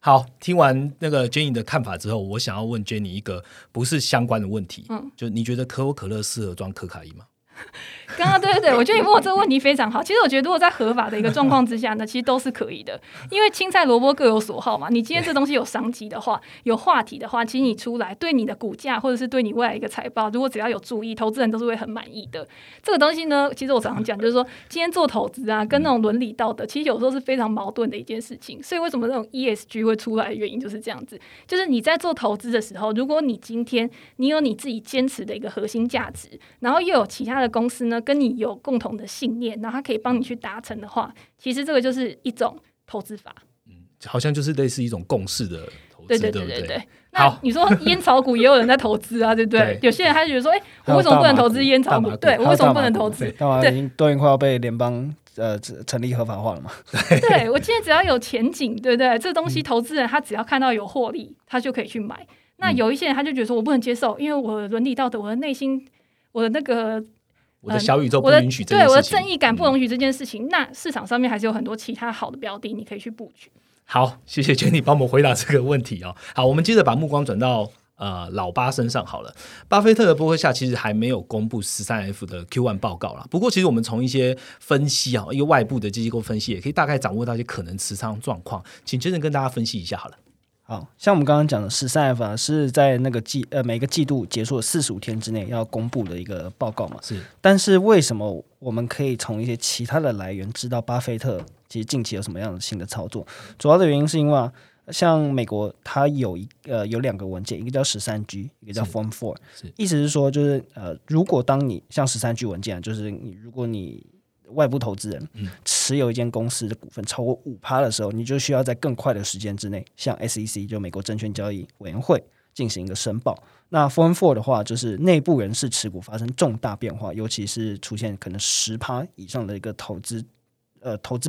好，听完那个 Jenny 的看法之后，我想要问 Jenny 一个不是相关的问题，就你觉得可口可乐适合装可卡因吗？刚刚对，我觉得你问我这个问题非常好。其实我觉得如果在合法的一个状况之下呢，其实都是可以的，因为青菜萝卜各有所好嘛。你今天这东西有商机的话，有话题的话，其实你出来对你的股价或者是对你未来一个财报，如果只要有注意，投资人都是会很满意的。这个东西呢，其实我常常讲，就是说今天做投资啊，跟那种伦理道德其实有时候是非常矛盾的一件事情。所以为什么那种 ESG 会出来的原因就是这样子，就是你在做投资的时候，如果你今天你有你自己坚持的一个核心价值，然后又有其他的公司呢跟你有共同的信念，然后它可以帮你去达成的话，其实这个就是一种投资法，好像就是类似一种共识的投资，对不对？那你说烟草股也有人在投资啊，对不对？有些人他就觉得说，我为什么不能投资烟草股？对，我为什么不能投资？大麻都已经快要被联邦成立合法化了嘛？对，我今天只要有前景，对不对？这东西投资人他只要看到有获利，他就可以去买。那有一些人他就觉得说我不能接受，因为我的伦理道德，我的内心，我的那个。我的小宇宙不允许这件事情，我的正义感不容许这件事情，那市场上面还是有很多其他好的标的你可以去布局。好，谢谢 Jenny 帮我们回答这个问题哦。好，我们接着把目光转到老巴身上好了。巴菲特的伯克夏其实还没有公布 13F 的 Q1 报告啦，不过其实我们从一些分析啊，一个外部的机构分析也可以大概掌握到一些可能持仓状况，请 Jason 跟大家分析一下好了。好像我们刚刚讲的 13F 啊，是在那个每个季度结束的45天之内要公布的一个报告嘛。是。但是为什么我们可以从一些其他的来源知道巴菲特其实近期有什么样的新的操作？主要的原因是因为像美国它有两个文件，一个叫 13G， 一个叫 Form 4， 意思是说就是如果当你像 13G 文件，就是如果你外部投资人持有一间公司的股份超过 5% 的时候，你就需要在更快的时间之内向 SEC 就美国证券交易委员会进行一个申报。那 Form 4 的话就是内部人士持股发生重大变化，尤其是出现可能 10% 以上的一个投资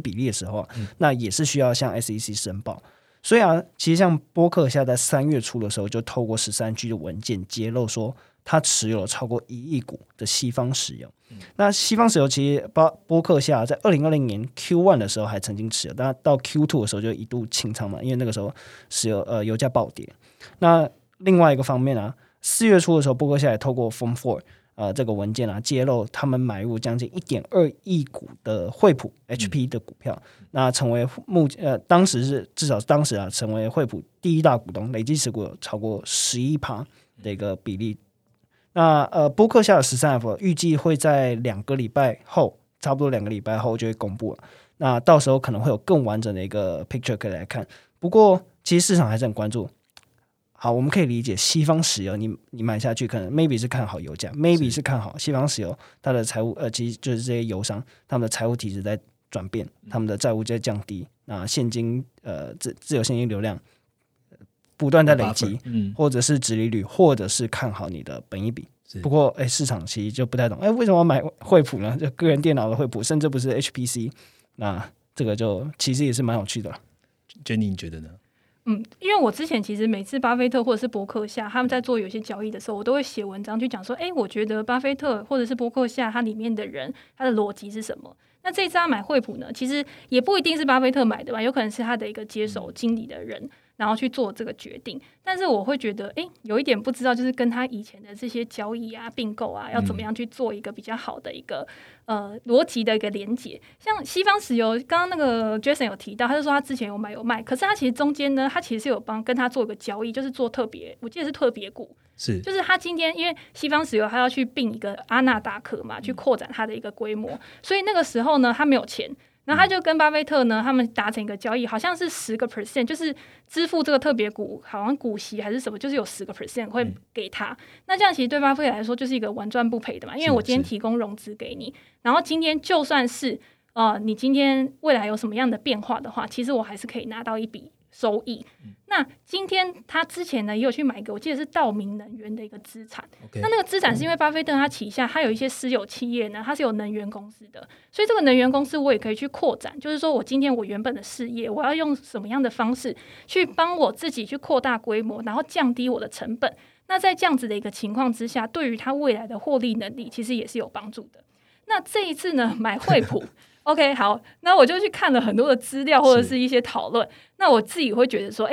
比例的时候，那也是需要向 SEC 申报。所以啊，其实像波克夏在3月初的时候就透过 13G 的文件揭露说他持有了超过1亿股的西方石油。那西方石油其实波克夏在2020年 Q1 的时候还曾经持有，但到 Q2 的时候就一度清仓嘛，因为那个时候石油油价暴跌。那另外一个方面啊，4月初的时候波克夏也透过 Form 4这个文件啊，揭露他们买入将近 1.2 亿股的惠普 HP 的股票，那成为当时是至少当时啊成为惠普第一大股东，累计持股有超过 11% 的一个比例。那波克夏的 13F 预计会在差不多两个礼拜后就会公布了，那到时候可能会有更完整的一个 picture 可以来看。不过其实市场还是很关注。好，我们可以理解西方石油你买下去可能 maybe 是看好油价， maybe 是看好西方石油它的财务其实就是这些油商他们的财务体制在转变，他们的债务在降低，那现金自由现金流量不断在累积，或者是殖利率，或者是看好你的本益比。不过市场其实就不太懂为什么要买惠普呢，就个人电脑的惠普，甚至不是 HPC， 那这个就其实也是蛮有趣的。 Jenny 你觉得呢？因为我之前其实每次巴菲特或者是伯克夏他们在做有些交易的时候，我都会写文章去讲说我觉得巴菲特或者是伯克夏他里面的人他的逻辑是什么。那这一次他买惠普呢，其实也不一定是巴菲特买的吧，有可能是他的一个接手经理的人然后去做这个决定。但是我会觉得有一点不知道，就是跟他以前的这些交易啊并购啊要怎么样去做一个比较好的一个逻辑的一个连结。像西方石油刚刚那个 Jason 有提到，他就说他之前有买有卖，可是他其实中间呢他其实有跟他做一个交易，就是做特别，我记得是特别股，就是他今天因为西方石油他要去并一个阿纳达克嘛，去扩展他的一个规模，所以那个时候呢他没有钱，然后他就跟巴菲特呢他们达成一个交易，好像是 10%， 就是支付这个特别股好像股息还是什么，就是有 10% 会给他。那这样其实对巴菲特来说就是一个完赚不赔的嘛，因为我今天提供融资给你，然后今天就算是你今天未来有什么样的变化的话，其实我还是可以拿到一笔收益。那今天他之前呢也有去买一个，我记得是道明能源的一个资产。Okay. 那个资产是因为巴菲特他旗下他有一些私有企业呢，他是有能源公司的，所以这个能源公司我也可以去扩展，就是说我今天我原本的事业，我要用什么样的方式去帮我自己去扩大规模，然后降低我的成本。那在这样子的一个情况之下，对于他未来的获利能力其实也是有帮助的。那这一次呢买惠普OK 好，那我就去看了很多的资料或者是一些讨论，那我自己会觉得说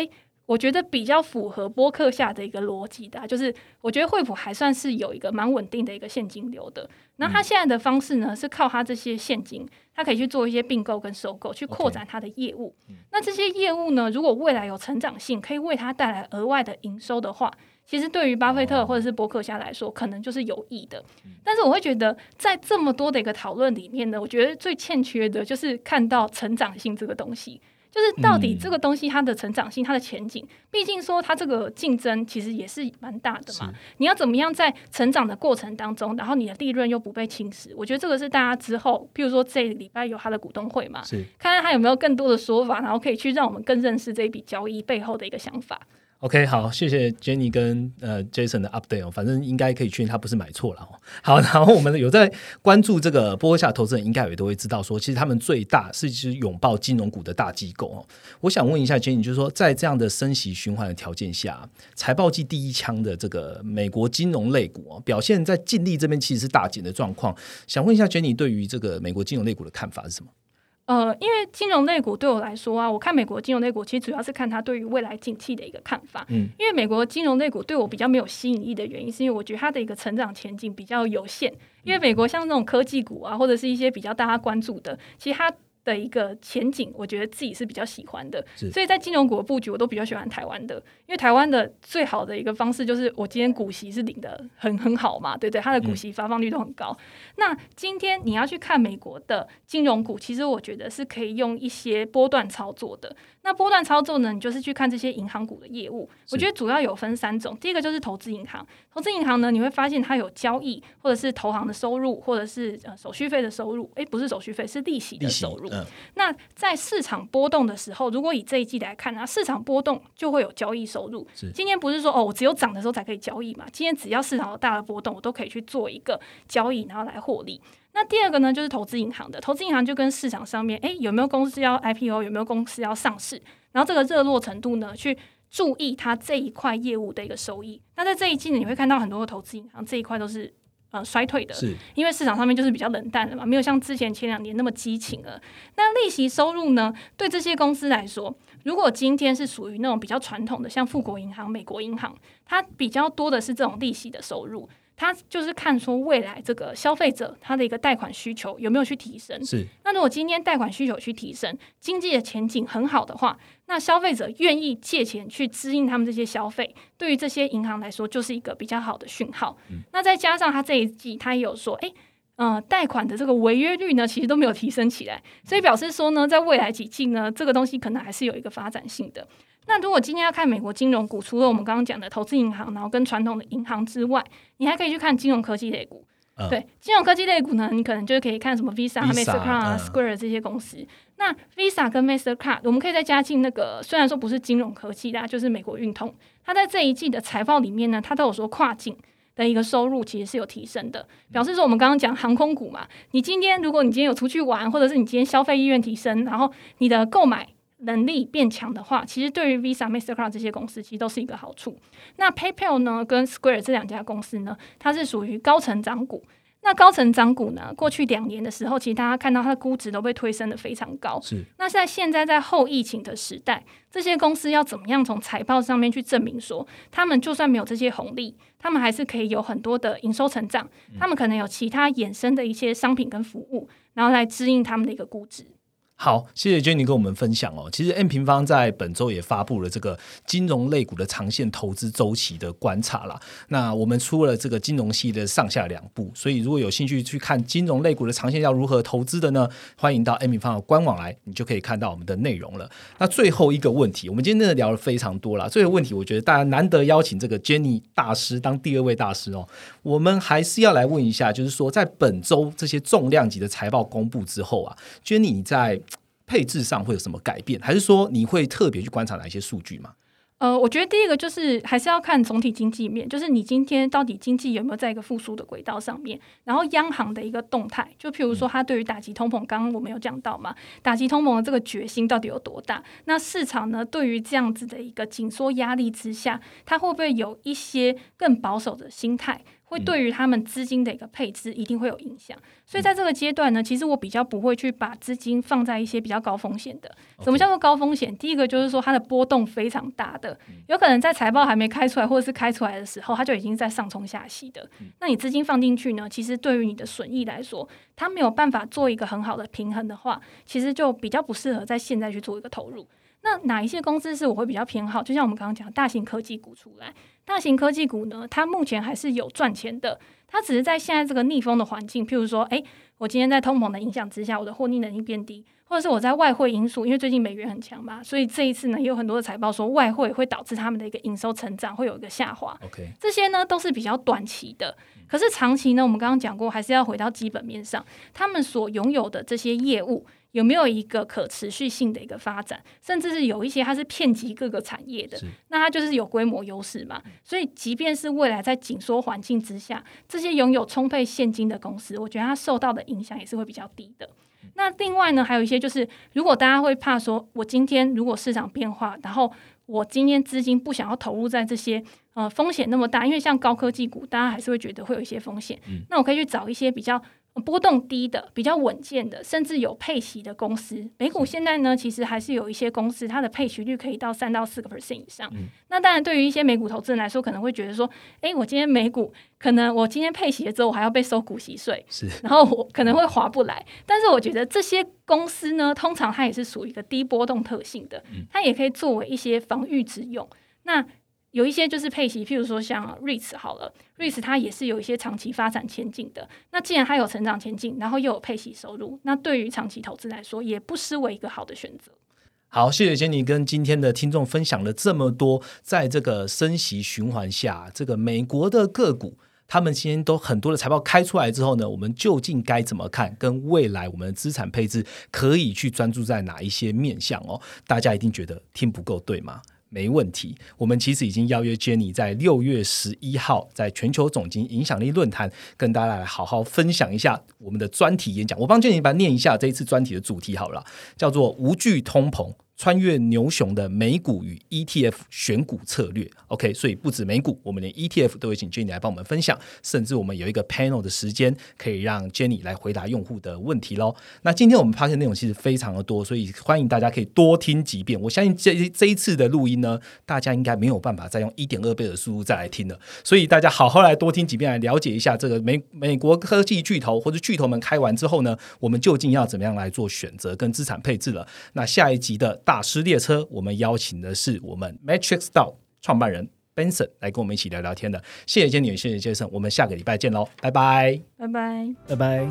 我觉得比较符合播客下的一个逻辑的，就是我觉得惠普还算是有一个蛮稳定的一个现金流的，那他现在的方式呢是靠他这些现金，他可以去做一些并购跟收购去扩展他的业务。Okay. 那这些业务呢如果未来有成长性可以为他带来额外的营收的话，其实对于巴菲特或者是伯克夏来说可能就是有益的。但是我会觉得在这么多的一个讨论里面呢，我觉得最欠缺的就是看到成长性这个东西，就是到底这个东西它的成长性它的前景，毕竟说它这个竞争其实也是蛮大的嘛，你要怎么样在成长的过程当中然后你的利润又不被侵蚀，我觉得这个是大家之后譬如说这个礼拜有它的股东会嘛，看看它有没有更多的说法，然后可以去让我们更认识这一笔交易背后的一个想法。OK， 好，谢谢 Jenny 跟Jason 的 update 哦，反正应该可以确定他不是买错了哦。好，然后我们有在关注这个波克夏投资人，应该也都会知道说，其实他们最大是其实拥抱金融股的大机构哦。我想问一下 Jenny， 就是说在这样的升息循环的条件下，财报季第一枪的这个美国金融类股哦，表现在净利这边其实是大减的状况。想问一下 Jenny 对于这个美国金融类股的看法是什么？因为金融类股对我来说啊，我看美国金融类股其实主要是看它对于未来景气的一个看法。因为美国金融类股对我比较没有吸引力的原因，是因为我觉得它的一个成长前景比较有限。因为美国像那种科技股啊，或者是一些比较大家关注的，其实它的一个前景我觉得自己是比较喜欢的，所以在金融股的布局我都比较喜欢台湾的，因为台湾的最好的一个方式就是我今天股息是领的很好嘛，对不对？它的股息发放率都很高。那今天你要去看美国的金融股，其实我觉得是可以用一些波段操作的。那波段操作呢，你就是去看这些银行股的业务，我觉得主要有分三种。第一个就是投资银行，投资银行呢，你会发现它有交易或者是投行的收入，或者是手续费的收入，不是手续费，是利息的收入。那在市场波动的时候，如果以这一季来看，市场波动就会有交易收入。今天不是说我只有涨的时候才可以交易嘛，今天只要市场有大的波动，我都可以去做一个交易，然后来获利。那第二个呢，就是投资银行的，投资银行就跟市场上面有没有公司要 IPO， 有没有公司要上市，然后这个热络程度呢，去注意它这一块业务的一个收益。那在这一季你会看到很多的投资银行这一块都是衰退的，因为市场上面就是比较冷淡了嘛，没有像之前前两年那么激情了。那利息收入呢，对这些公司来说，如果今天是属于那种比较传统的，像富国银行、美国银行，它比较多的是这种利息的收入，它就是看说未来这个消费者他的一个贷款需求有没有去提升。那如果今天贷款需求去提升，经济的前景很好的话，那消费者愿意借钱去支应他们这些消费，对于这些银行来说就是一个比较好的讯号。那再加上他这一季他也有说贷款的这个违约率呢，其实都没有提升起来，所以表示说呢，在未来几季呢，这个东西可能还是有一个发展性的。那如果今天要看美国金融股，除了我们刚刚讲的投资银行，然后跟传统的银行之外，你还可以去看金融科技类股。对，金融科技类股呢，你可能就可以看什么 Visa、Mastercard、Square 这些公司。那 Visa 跟 Mastercard， 我们可以再加进那个，虽然说不是金融科技啦，就是美国运通，它在这一季的财报里面呢，它都有说跨境的一个收入其实是有提升的，表示说我们刚刚讲航空股嘛，如果你今天有出去玩，或者是你今天消费意愿提升，然后你的购买能力变强的话，其实对于 Visa、Mastercard 这些公司其实都是一个好处。那 PayPal 呢跟 Square 这两家公司呢，它是属于高成长股。那高成长股呢，过去2年的时候，其实大家看到它的估值都被推升得非常高。那在现在在后疫情的时代，这些公司要怎么样从财报上面去证明说，他们就算没有这些红利，他们还是可以有很多的营收成长，他们可能有其他衍生的一些商品跟服务，然后来支应他们的一个估值。好，谢谢 Jenny 跟我们分享哦。其实 M 平方在本周也发布了这个金融类股的长线投资周期的观察啦。那我们出了这个金融系的上下两部，所以如果有兴趣去看金融类股的长线要如何投资的呢，欢迎到 M 平方的官网来，你就可以看到我们的内容了。那最后一个问题，我们今天真的聊了非常多啦。最后一个问题，我觉得大家难得邀请这个 Jenny 大师当第二位大师哦，我们还是要来问一下，就是说在本周这些重量级的财报公布之后啊，Jenny 你在配置上会有什么改变，还是说你会特别去观察哪一些数据吗？我觉得第一个就是还是要看总体经济面，就是你今天到底经济有没有在一个复苏的轨道上面，然后央行的一个动态，就譬如说它对于打击通膨，刚刚我们有讲到嘛，打击通膨的这个决心到底有多大，那市场呢对于这样子的一个紧缩压力之下，它会不会有一些更保守的心态，会对于他们资金的一个配置一定会有影响。所以在这个阶段呢，其实我比较不会去把资金放在一些比较高风险的。什么叫做高风险？第一个就是说它的波动非常大的，有可能在财报还没开出来或者是开出来的时候，它就已经在上冲下洗的。那你资金放进去呢，其实对于你的损益来说，它没有办法做一个很好的平衡的话，其实就比较不适合在现在去做一个投入。那哪一些公司是我会比较偏好？就像我们刚刚讲大型科技股出来，大型科技股呢，它目前还是有赚钱的，它只是在现在这个逆风的环境，譬如说我今天在通膨的影响之下，我的获利能力变低，或者是我在外汇因素，因为最近美元很强嘛，所以这一次呢也有很多的财报说外汇会导致他们的一个营收成长会有一个下滑，这些呢都是比较短期的。可是长期呢，我们刚刚讲过，还是要回到基本面上，他们所拥有的这些业务有没有一个可持续性的一个发展，甚至是有一些它是遍及各个产业的，那它就是有规模优势嘛。所以即便是未来在紧缩环境之下，这些拥有充沛现金的公司，我觉得它受到的影响也是会比较低的。那另外呢，还有一些就是如果大家会怕说，我今天如果市场变化，然后我今天资金不想要投入在这些风险那么大，因为像高科技股大家还是会觉得会有一些风险，那我可以去找一些比较波动低的，比较稳健的，甚至有配息的公司。美股现在呢，其实还是有一些公司它的配息率可以到3-4% 以上，那当然对于一些美股投资人来说，可能会觉得说我今天美股可能我今天配息了之后我还要被收股息税，然后我可能会划不来。但是我觉得这些公司呢，通常它也是属于一个低波动特性的，它也可以作为一些防御之用。那有一些就是配息，譬如说像 REITs 好了， REITs 它也是有一些长期发展前景的，那既然它有成长前景，然后又有配息收入，那对于长期投资来说也不失为一个好的选择。好，谢谢Jenny跟今天的听众分享了这么多，在这个升息循环下，这个美国的个股他们今天都很多的财报开出来之后呢，我们究竟该怎么看，跟未来我们的资产配置可以去专注在哪一些面向大家一定觉得听不够对吗？没问题，我们其实已经邀约 Jenny 在6月11号在全球总经影响力论坛跟大家来好好分享一下我们的专题演讲。我帮 Jenny 把它念一下这一次专题的主题好了，叫做无惧通膨，穿越牛熊的美股与 ETF 选股策略。 OK， 所以不止美股，我们连 ETF 都会请 Jenny 来帮我们分享，甚至我们有一个 panel 的时间可以让 Jenny 来回答用户的问题咯。那今天我们发现内容其实非常的多，所以欢迎大家可以多听几遍。我相信 这一次的录音呢，大家应该没有办法再用 1.2 倍的速度再来听了，所以大家好好来多听几遍，来了解一下这个 美国科技巨头或者巨头们开完之后呢，我们究竟要怎么样来做选择跟资产配置了。那下一集的大师列车，我们邀请的是我们 Matrix 道创办人 Benson 来跟我们一起聊聊天的。谢谢Jenny，谢谢Jason，我们下个礼拜见咯，拜拜拜拜拜拜。